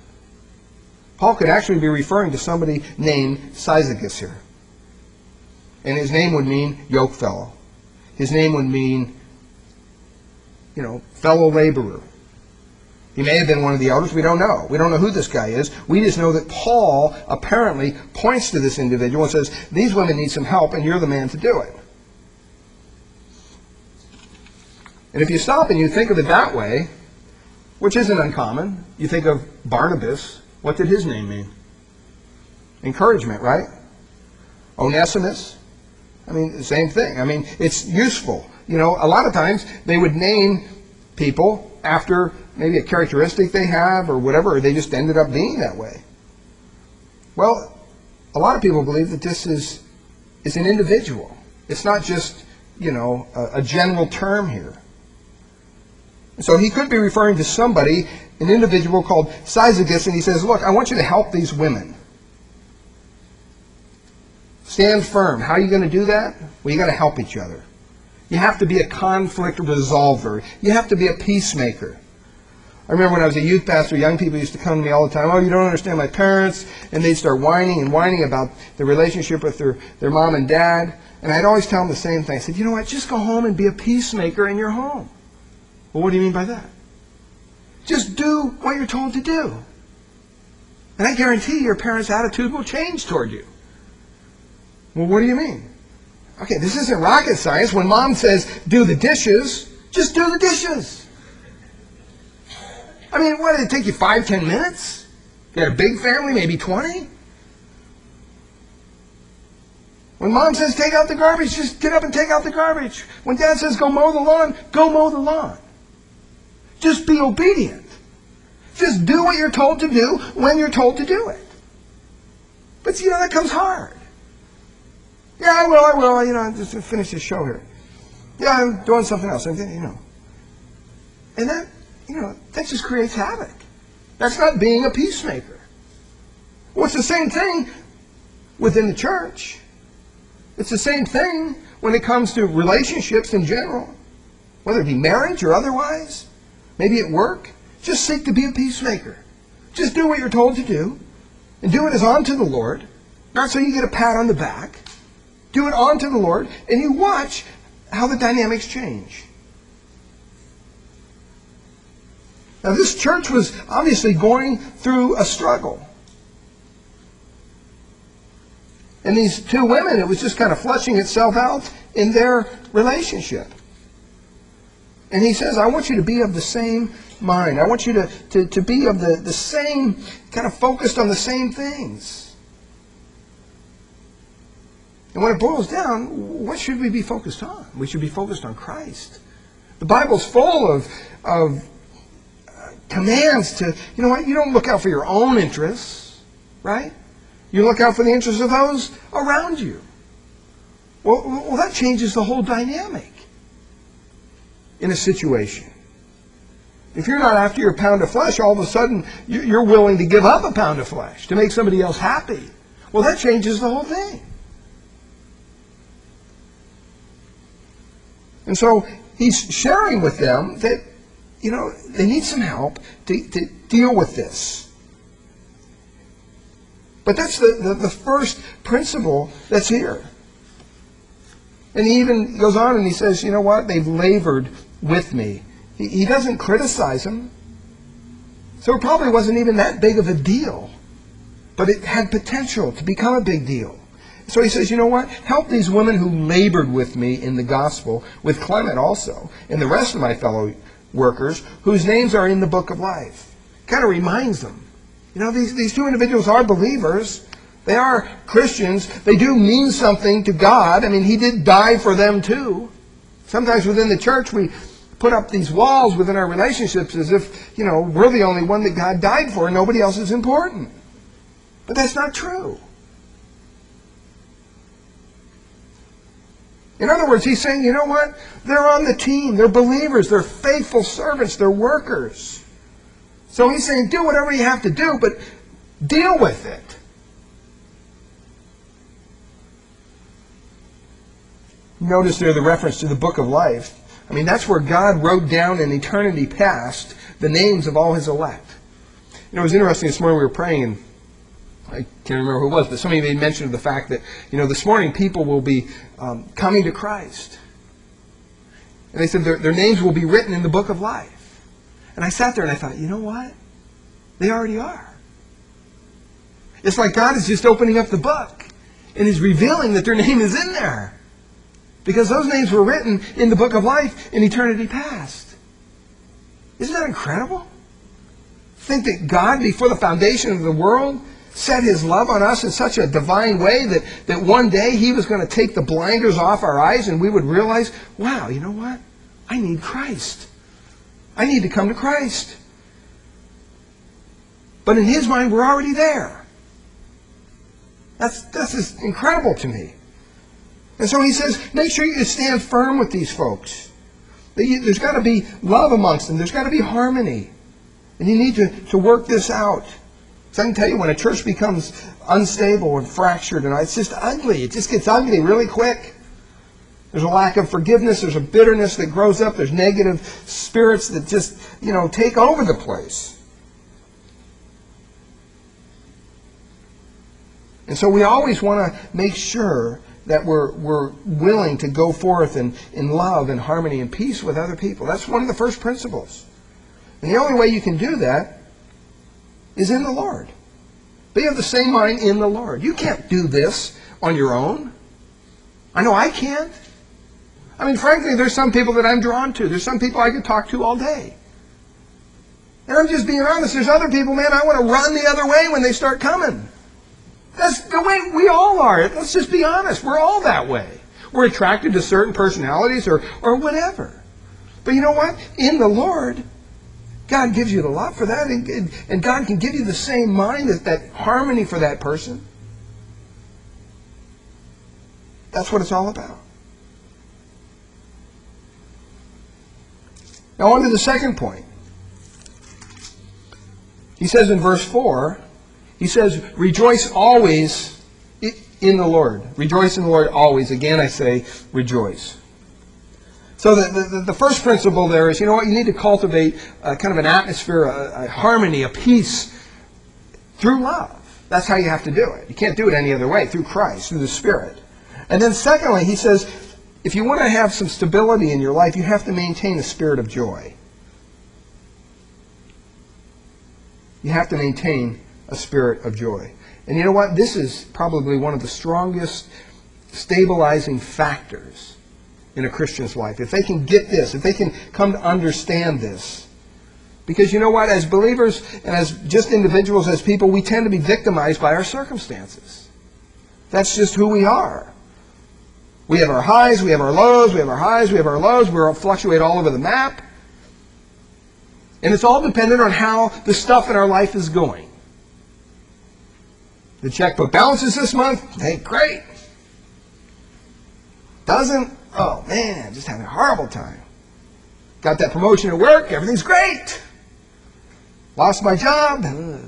Paul could actually be referring to somebody named Syzygus here. And his name would mean yoke fellow. His name would mean, you know, fellow laborer. He may have been one of the elders. We don't know. We don't know who this guy is. We just know that Paul apparently points to this individual and says, these women need some help, and you're the man to do it. And if you stop and you think of it that way, which isn't uncommon, you think of Barnabas. What did his name mean? Encouragement, right? Onesimus. I mean, the same thing. I mean, it's useful. You know, a lot of times they would name people after maybe a characteristic they have or whatever, or they just ended up being that way. Well, a lot of people believe that this is, is an individual. It's not just, you know, a, a general term here. So he could be referring to somebody, an individual called Syzygus, and he says, look, I want you to help these women. Stand firm. How are you going to do that? Well, you've got to help each other. You have to be a conflict resolver. You have to be a peacemaker. I remember when I was a youth pastor, young people used to come to me all the time, oh, you don't understand my parents, and they'd start whining and whining about the relationship with their, their mom and dad, and I'd always tell them the same thing. I said, you know what, just go home and be a peacemaker in your home. Well, what do you mean by that? Just do what you're told to do. And I guarantee your parents' attitude will change toward you. Well, what do you mean? Okay, this isn't rocket science. When mom says, do the dishes, just do the dishes. I mean, what, did it take you five, ten minutes? You had a big family, maybe twenty? When mom says, take out the garbage, just get up and take out the garbage. When dad says, go mow the lawn, go mow the lawn. Just be obedient. Just do what you're told to do when you're told to do it. But see, you know, that comes hard. Yeah, I will, I will, you know, I'll just finish this show here. Yeah, I'm doing something else, you know. And that, you know, that just creates havoc. That's not being a peacemaker. Well, it's the same thing within the church. It's the same thing when it comes to relationships in general, whether it be marriage or otherwise, maybe at work. Just seek to be a peacemaker. Just do what you're told to do, and do it as unto the Lord, not so you get a pat on the back. Do it unto the Lord, and you watch how the dynamics change. Now, this church was obviously going through a struggle. And these two women, it was just kind of fleshing itself out in their relationship. And he says, I want you to be of the same mind. I want you to, to, to be of the, the same, kind of focused on the same things. And when it boils down, what should we be focused on? We should be focused on Christ. The Bible's full of, of commands to, you know what, you don't look out for your own interests, right? You look out for the interests of those around you. Well, well, that changes the whole dynamic in a situation. If you're not after your pound of flesh, all of a sudden you're willing to give up a pound of flesh to make somebody else happy. Well, that changes the whole thing. And so he's sharing with them that, you know, they need some help to, to deal with this. But that's the, the, the first principle that's here. And he even goes on and he says, you know what, they've labored with me. He, he doesn't criticize them. So it probably wasn't even that big of a deal. But it had potential to become a big deal. So he says, you know what? Help these women who labored with me in the gospel, with Clement also, and the rest of my fellow workers, whose names are in the book of life. Kind of reminds them. You know, these, these two individuals are believers. They are Christians. They do mean something to God. I mean, he did die for them too. Sometimes within the church, we put up these walls within our relationships as if, you know, we're the only one that God died for and nobody else is important. But that's not true. In other words, he's saying, you know what? They're on the team. They're believers. They're faithful servants. They're workers. So he's saying, do whatever you have to do, but deal with it. Notice there the reference to the book of life. I mean, that's where God wrote down in eternity past the names of all his elect. You know, it was interesting this morning we were praying, and I can't remember who it was, but somebody made mention of the fact that, you know, this morning people will be um, coming to Christ. And they said their, their names will be written in the book of life. And I sat there and I thought, you know what? They already are. It's like God is just opening up the book and is revealing that their name is in there. Because those names were written in the book of life in eternity past. Isn't that incredible? Think that God, before the foundation of the world, set his love on us in such a divine way that, that one day he was going to take the blinders off our eyes and we would realize, wow, you know what? I need Christ. I need to come to Christ. But in his mind, we're already there. That's, that's just incredible to me. And so he says, make sure you stand firm with these folks. There's got to be love amongst them. There's got to be harmony. And you need to, to work this out. So I can tell you, when a church becomes unstable and fractured, and it's just ugly. It just gets ugly really quick. There's a lack of forgiveness. There's a bitterness that grows up. There's negative spirits that just, you know, take over the place. And so we always want to make sure that we're, we're willing to go forth in, in love and harmony and peace with other people. That's one of the first principles. And the only way you can do that is in the Lord. Be of the same mind in the Lord. You can't do this on your own. I know I can't. I mean, frankly, there's some people that I'm drawn to. There's some people I could talk to all day. And I'm just being honest. There's other people, man, I want to run the other way when they start coming. That's the way we all are. Let's just be honest. We're all that way. We're attracted to certain personalities or, or whatever. But you know what? In the Lord, God gives you the lot for that. And, and God can give you the same mind, that, that harmony for that person. That's what it's all about. Now on to the second point. He says in verse four, he says, rejoice always in the Lord. Rejoice in the Lord always. Again, I say, rejoice. So the, the, the first principle there is, you know what, you need to cultivate a, kind of an atmosphere, a, a harmony, a peace through love. That's how you have to do it. You can't do it any other way, through Christ, through the Spirit. And then secondly, he says, if you want to have some stability in your life, you have to maintain a spirit of joy. You have to maintain a spirit of joy. And you know what? This is probably one of the strongest stabilizing factors in a Christian's life. If they can get this, if they can come to understand this. Because you know what? As believers and as just individuals, as people, we tend to be victimized by our circumstances. That's just who we are. We have our highs, we have our lows, we have our highs, we have our lows. We fluctuate all over the map. And it's all dependent on how the stuff in our life is going. The checkbook balances this month, hey, great. Doesn't, oh man, just having a horrible time. Got that promotion at work, everything's great. Lost my job. Ugh.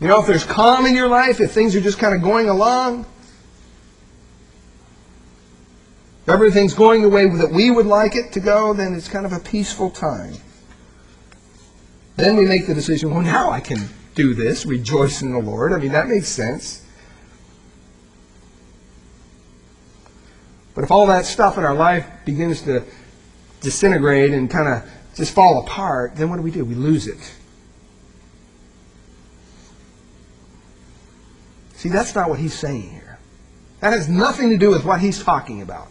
You know, if there's calm in your life, if things are just kind of going along, if everything's going the way that we would like it to go, then it's kind of a peaceful time. Then we make the decision, well, now I can do this, rejoice in the Lord. I mean, that makes sense. But if all that stuff in our life begins to disintegrate and kind of just fall apart, then what do we do? We lose it. See, that's not what he's saying here. That has nothing to do with what he's talking about.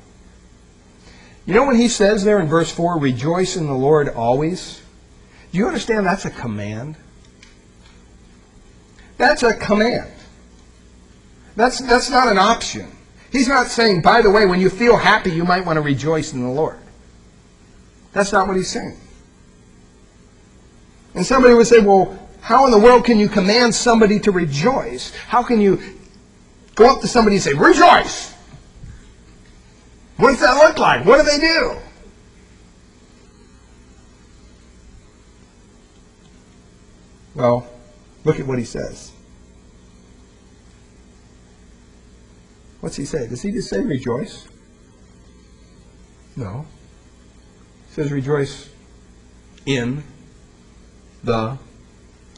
You know when he says there in verse four, rejoice in the Lord always? Do you understand that's a command? That's a command. That's, that's not an option. He's not saying, by the way, when you feel happy, you might want to rejoice in the Lord. That's not what he's saying. And somebody would say, well, how in the world can you command somebody to rejoice? How can you go up to somebody and say, rejoice? What does that look like? What do they do? Well, look at what he says. What's he say? Does he just say rejoice? No. He says rejoice in the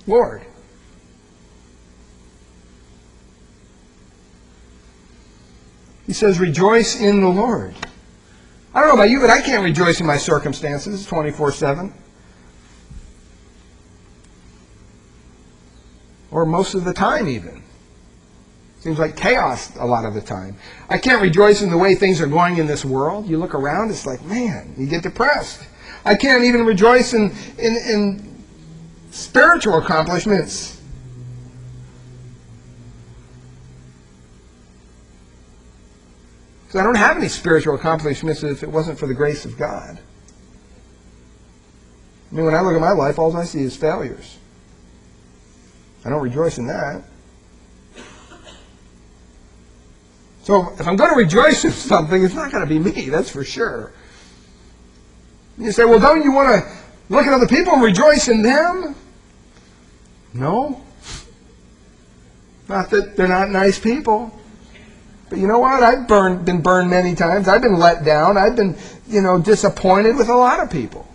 Lord. He says rejoice in the Lord. I don't know about you, but I can't rejoice in my circumstances twenty-four seven. Or most of the time even. Seems like chaos a lot of the time. I can't rejoice in the way things are going in this world. You look around, it's like, man, you get depressed. I can't even rejoice in, in, in spiritual accomplishments. So I don't have any spiritual accomplishments if it wasn't for the grace of God. I mean, when I look at my life, all I see is failures. I don't rejoice in that. So if I'm going to rejoice in something, it's not going to be me, that's for sure. You say, well, don't you want to look at other people and rejoice in them? No. Not that they're not nice people. But you know what? I've burned, been burned many times. I've been let down. I've been, you know, disappointed with a lot of people.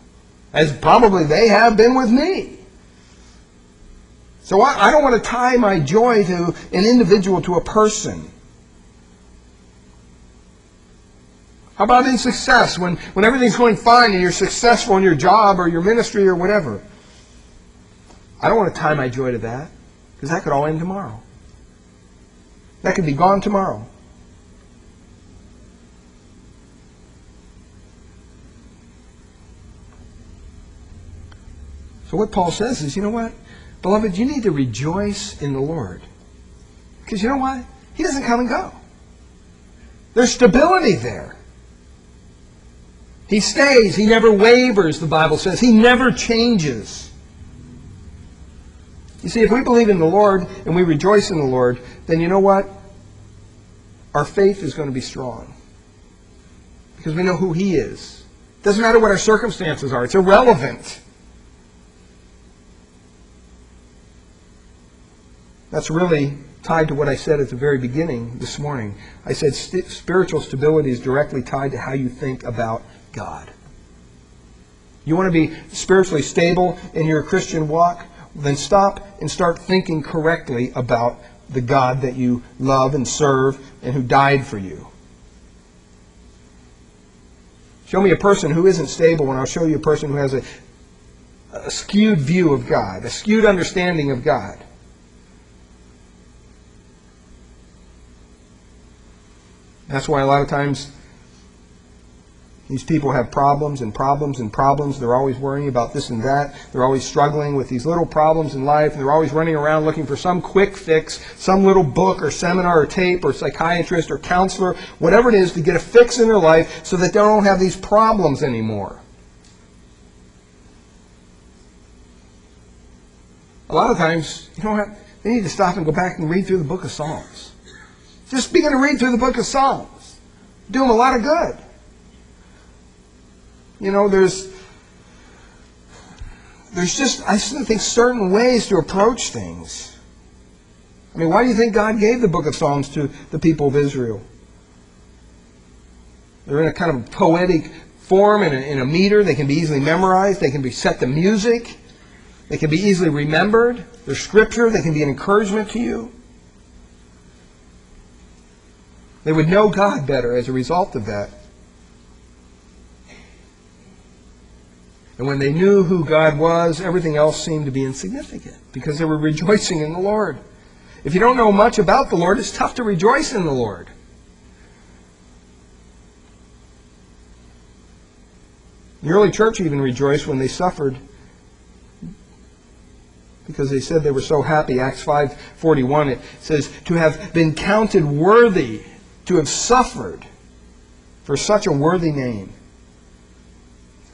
As probably they have been with me. So I, I don't want to tie my joy to an individual, to a person. How about in success? When, when everything's going fine and you're successful in your job or your ministry or whatever. I don't want to tie my joy to that, because that could all end tomorrow. That could be gone tomorrow. So what Paul says is, you know what? Beloved, you need to rejoice in the Lord. Because you know what? He doesn't come and go. There's stability there. He stays. He never wavers, the Bible says. He never changes. You see, if we believe in the Lord and we rejoice in the Lord, then you know what? Our faith is going to be strong. Because we know who He is. It doesn't matter what our circumstances are. It's irrelevant. That's really tied to what I said at the very beginning this morning. I said st- spiritual stability is directly tied to how you think about God. You want to be spiritually stable in your Christian walk? Then stop and start thinking correctly about the God that you love and serve and who died for you. Show me a person who isn't stable and I'll show you a person who has a, a skewed view of God, a skewed understanding of God. That's why a lot of times these people have problems and problems and problems. They're always worrying about this and that. They're always struggling with these little problems in life. And they're always running around looking for some quick fix, some little book or seminar or tape or psychiatrist or counselor, whatever it is, to get a fix in their life so that they don't have these problems anymore. A lot of times, you know what? They need to stop and go back and read through the book of Psalms. Just begin to read through the book of Psalms. Do them a lot of good. You know, there's there's just, I think, certain ways to approach things. I mean, why do you think God gave the book of Psalms to the people of Israel? They're in a kind of poetic form, in a, in a meter. They can be easily memorized. They can be set to music. They can be easily remembered. They're scripture. They can be an encouragement to you. They would know God better as a result of that. And when they knew who God was, everything else seemed to be insignificant because they were rejoicing in the Lord. If you don't know much about the Lord, it's tough to rejoice in the Lord. The early church even rejoiced when they suffered because they said they were so happy. Acts five forty-one, it says, to have been counted worthy to have suffered for such a worthy name.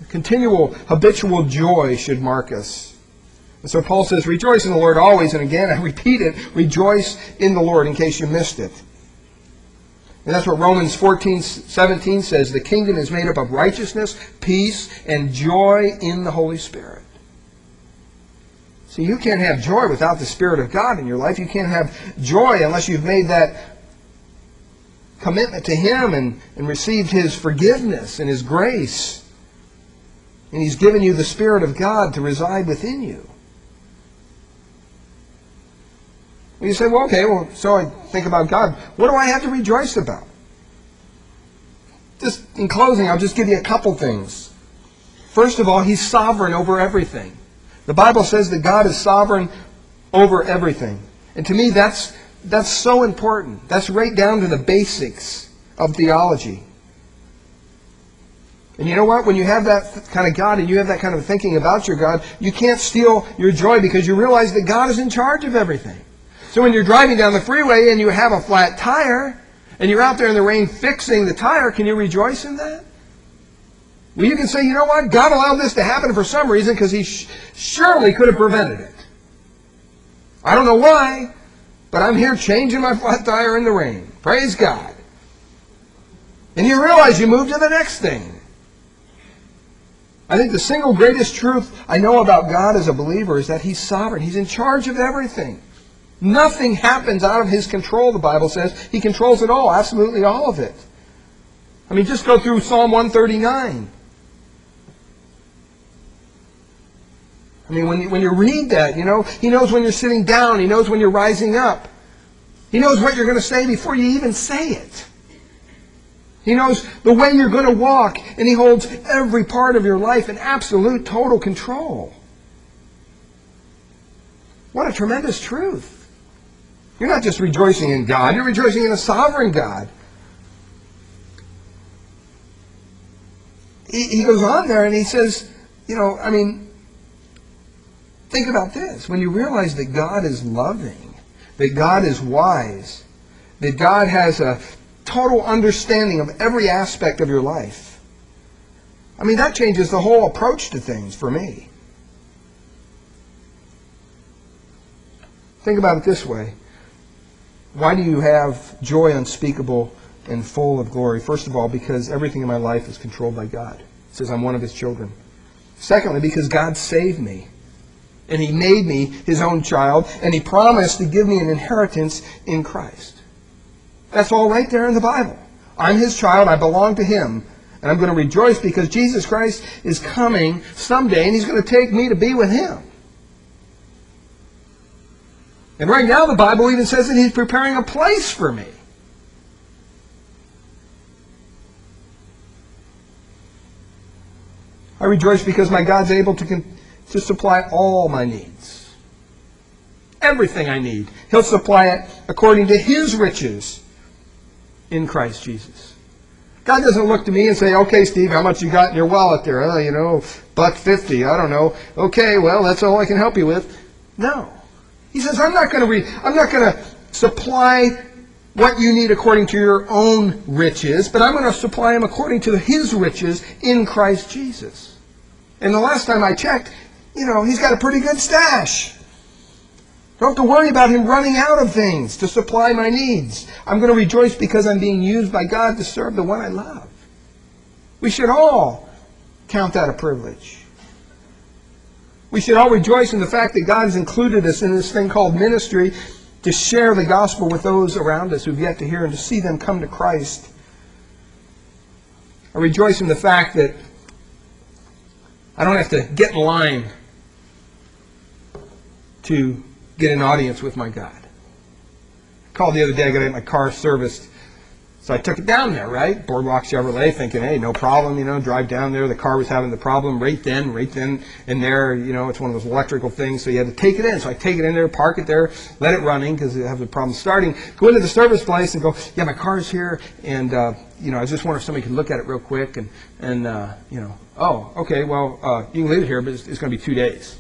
A continual, habitual joy should mark us. And so Paul says, rejoice in the Lord always. And again, I repeat it, rejoice in the Lord, in case you missed it. And that's what Romans fourteen seventeen says. The kingdom is made up of righteousness, peace, and joy in the Holy Spirit. So you can't have joy without the Spirit of God in your life. You can't have joy unless you've made that commitment to Him and, and received His forgiveness and His grace. And He's given you the Spirit of God to reside within you. And you say, well, okay, well, so I think about God. What do I have to rejoice about? Just in closing, I'll just give you a couple things. First of all, He's sovereign over everything. The Bible says that God is sovereign over everything. And to me, that's That's so important. That's right down to the basics of theology. And you know what? When you have that kind of God and you have that kind of thinking about your God, you can't steal your joy because you realize that God is in charge of everything. So when you're driving down the freeway and you have a flat tire and you're out there in the rain fixing the tire, can you rejoice in that? Well, you can say, you know what? God allowed this to happen for some reason because He sh- surely could have prevented it. I don't know why. But I'm here changing my flat tire in the rain. Praise God. And you realize you move to the next thing. I think the single greatest truth I know about God as a believer is that He's sovereign. He's in charge of everything. Nothing happens out of His control, the Bible says. He controls it all, absolutely all of it. I mean, just go through Psalm one thirty-nine. I mean, when you, when you read that, you know, He knows when you're sitting down. He knows when you're rising up. He knows what you're going to say before you even say it. He knows the way you're going to walk, and He holds every part of your life in absolute total control. What a tremendous truth. You're not just rejoicing in God, you're rejoicing in a sovereign God. He, he goes on there and he says, you know, I mean, think about this. When you realize that God is loving, that God is wise, that God has a total understanding of every aspect of your life. I mean, that changes the whole approach to things for me. Think about it this way. Why do you have joy unspeakable and full of glory? First of all, because everything in my life is controlled by God. It says I'm one of His children. Secondly, because God saved me. And He made me His own child. And He promised to give me an inheritance in Christ. That's all right there in the Bible. I'm His child. I belong to Him. And I'm going to rejoice because Jesus Christ is coming someday and He's going to take me to be with Him. And right now the Bible even says that He's preparing a place for me. I rejoice because my God's able to, con to supply all my needs. Everything I need. He'll supply it according to His riches in Christ Jesus. God doesn't look to me and say, okay, Steve, how much you got in your wallet there? Oh, you know, buck fifty, I don't know. Okay, well, that's all I can help you with. No. He says, I'm not going to I'm not going to supply what you need according to your own riches, but I'm going to supply them according to His riches in Christ Jesus. And the last time I checked, you know, He's got a pretty good stash. Don't have to worry about Him running out of things to supply my needs. I'm going to rejoice because I'm being used by God to serve the one I love. We should all count that a privilege. We should all rejoice in the fact that God has included us in this thing called ministry to share the gospel with those around us who've yet to hear and to see them come to Christ. I rejoice in the fact that I don't have to get in line to get an audience with my God. I called the other day, I got to get my car serviced, so I took it down there, right? Boardwalk Chevrolet, thinking, hey, no problem, you know, drive down there. The car was having the problem right then, right then and there. You know, it's one of those electrical things, so you had to take it in. So I take it in there, park it there, let it running because it has a problem starting. Go into the service place and go, yeah, my car's here, and, uh, you know, I was just wondering if somebody could look at it real quick. And, and uh, you know, oh, okay, well, uh, you can leave it here, but it's, it's going to be two days.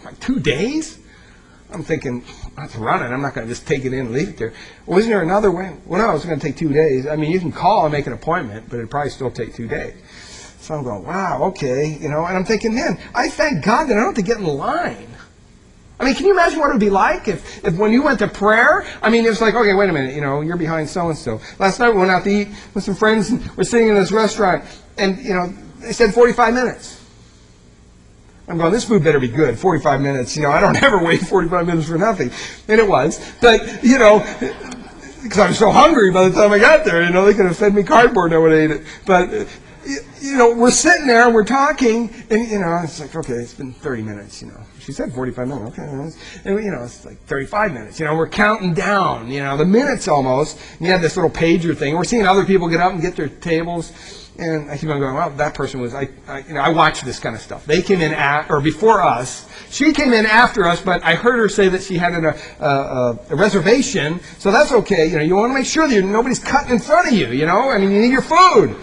I'm like, two days? I'm thinking, that's running. I'm not going to just take it in and leave it there. Well, isn't there another way? Well, no, it's going to take two days. I mean, you can call and make an appointment, but it'd probably still take two days. So I'm going, wow, okay, you know. And I'm thinking, man, I thank God that I don't have to get in line. I mean, can you imagine what it would be like if, if when you went to prayer? I mean, it was like, okay, wait a minute, you know, you're behind so-and-so. Last night we went out to eat with some friends, and we're sitting in this restaurant, and, you know, they said forty-five minutes. I'm going, this food better be good, forty-five minutes. You know, I don't ever wait forty-five minutes for nothing. And it was. But, you know, because I was so hungry by the time I got there. You know, they could have fed me cardboard and I would have ate it. But, you know, we're sitting there and we're talking. And, you know, it's like, okay, it's been thirty minutes, you know. She said forty-five minutes. Okay. And, you know, it's like thirty-five minutes. You know, we're counting down, you know, the minutes almost. And you have this little pager thing. We're seeing other people get up and get their tables. And I keep on going, well, that person was, I, I, you know, I watch this kind of stuff. They came in at, or before us. She came in after us, but I heard her say that she had an, a, a, a reservation, so that's okay. You know, you want to make sure that you're, nobody's cutting in front of you, you know? I mean, you need your food.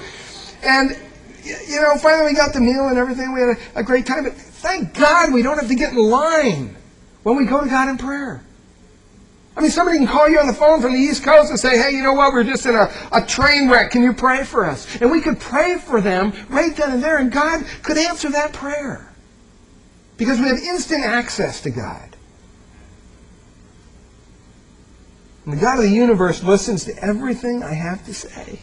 And, you know, finally we got the meal and everything. We had a, a great time. But thank God we don't have to get in line when we go to God in prayer. I mean, somebody can call you on the phone from the East Coast and say, hey, you know what, we're just in a, a train wreck. Can you pray for us? And we could pray for them right then and there, and God could answer that prayer. Because we have instant access to God. And the God of the universe listens to everything I have to say.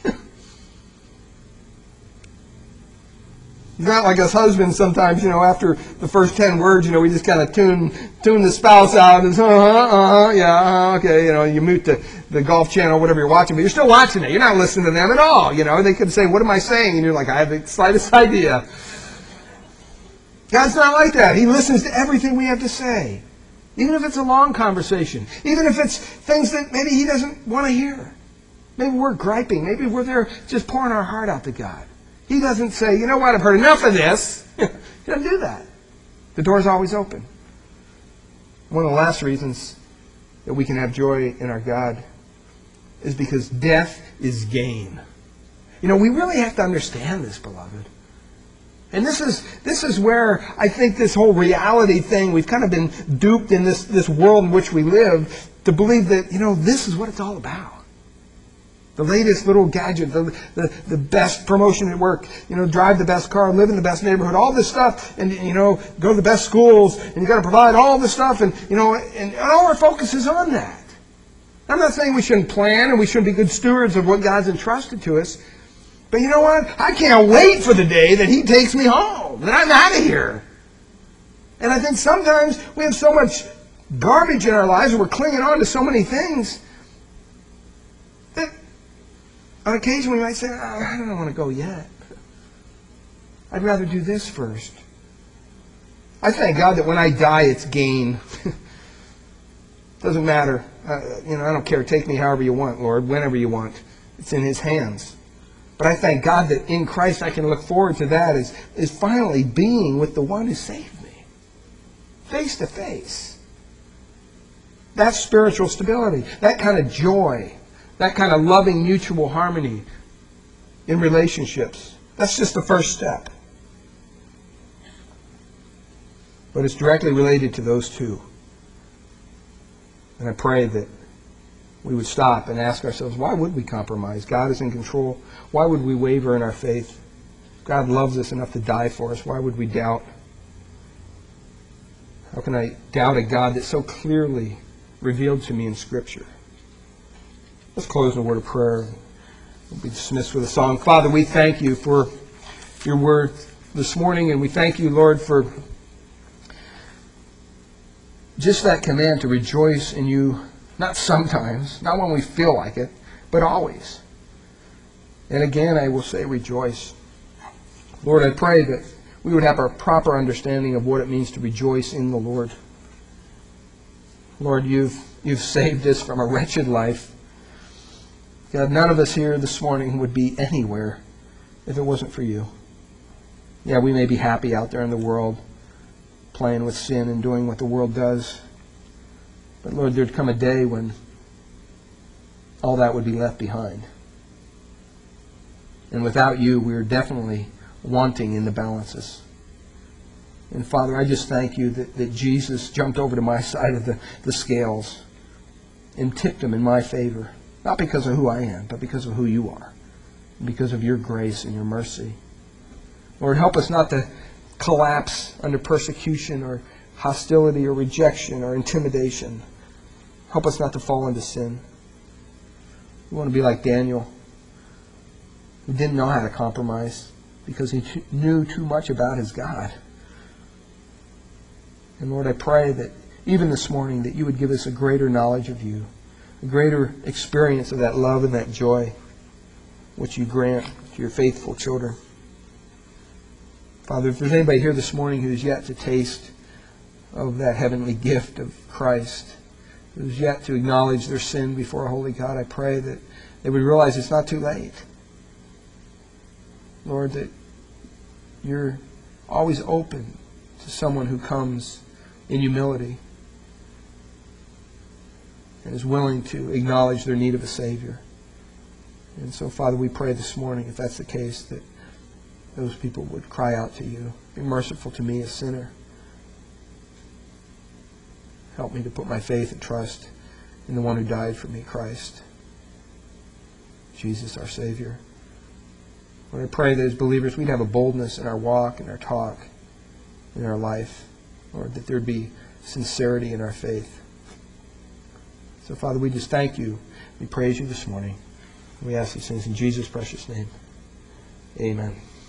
It's not like us husbands sometimes, you know, after the first ten words, you know, we just kind of tune tune the spouse out and uh-huh, uh-huh, yeah, uh-huh, okay, you know, you mute the, the golf channel, whatever you're watching, but you're still watching it. You're not listening to them at all, you know. They could say, what am I saying? And you're like, I have the slightest idea. God's not like that. He listens to everything we have to say, even if it's a long conversation, even if it's things that maybe He doesn't want to hear. Maybe we're griping. Maybe we're there just pouring our heart out to God. He doesn't say, you know what, I've heard enough of this. He doesn't do that. The door's always open. One of the last reasons that we can have joy in our God is because death is gain. You know, we really have to understand this, beloved. And this is this is where I think this whole reality thing, we've kind of been duped in this, this world in which we live to believe that, you know, this is what it's all about. The latest little gadget, the, the, the best promotion at work, you know, drive the best car, live in the best neighborhood, all this stuff, and, you know, go to the best schools, and you've got to provide all this stuff, and, you know, and, and all our focus is on that. I'm not saying we shouldn't plan and we shouldn't be good stewards of what God's entrusted to us, but you know what? I can't wait for the day that He takes me home, that I'm out of here. And I think sometimes we have so much garbage in our lives, and we're clinging on to so many things, that on occasion we might say, oh, I don't want to go yet. I'd rather do this first. I thank God that when I die, it's gain. Doesn't matter. Uh, you know, I don't care. Take me however you want, Lord, whenever you want. It's in His hands. But I thank God that in Christ I can look forward to that is, is finally being with the one who saved me, face to face. That's spiritual stability, that kind of joy, that kind of loving mutual harmony in relationships. That's just the first step. But it's directly related to those two. And I pray that we would stop and ask ourselves, why would we compromise? God is in control. Why would we waver in our faith? God loves us enough to die for us. Why would we doubt? How can I doubt a God that's so clearly revealed to me in Scripture? Let's close in a word of prayer. We'll be dismissed with a song. Father, we thank You for Your word this morning, and we thank You, Lord, for just that command to rejoice in You. Not sometimes, not when we feel like it, but always. And again, I will say rejoice. Lord, I pray that we would have a proper understanding of what it means to rejoice in the Lord. Lord, you've, you've saved us from a wretched life. God, none of us here this morning would be anywhere if it wasn't for You. Yeah, we may be happy out there in the world, playing with sin and doing what the world does. But Lord, there'd come a day when all that would be left behind. And without You, we are definitely wanting in the balances. And Father, I just thank You that, that Jesus jumped over to my side of the, the scales and tipped them in my favor. Not because of who I am, but because of who You are. Because of Your grace and Your mercy. Lord, help us not to collapse under persecution or hostility or rejection or intimidation. Help us not to fall into sin. We want to be like Daniel, who didn't know how to compromise because he t- knew too much about his God. And Lord, I pray that even this morning that You would give us a greater knowledge of You, a greater experience of that love and that joy which You grant to Your faithful children. Father, if there's anybody here this morning who's yet to taste of that heavenly gift of Christ, who's yet to acknowledge their sin before a holy God, I pray that they would realize it's not too late. Lord, that You're always open to someone who comes in humility and is willing to acknowledge their need of a Savior. And so, Father, we pray this morning, if that's the case, that those people would cry out to You, be merciful to me, a sinner. Help me to put my faith and trust in the one who died for me, Christ, Jesus, our Savior. Lord, I pray that as believers we'd have a boldness in our walk, in our talk, in our life. Lord, that there'd be sincerity in our faith. So, Father, we just thank You. We praise You this morning. We ask these things in Jesus' precious name. Amen.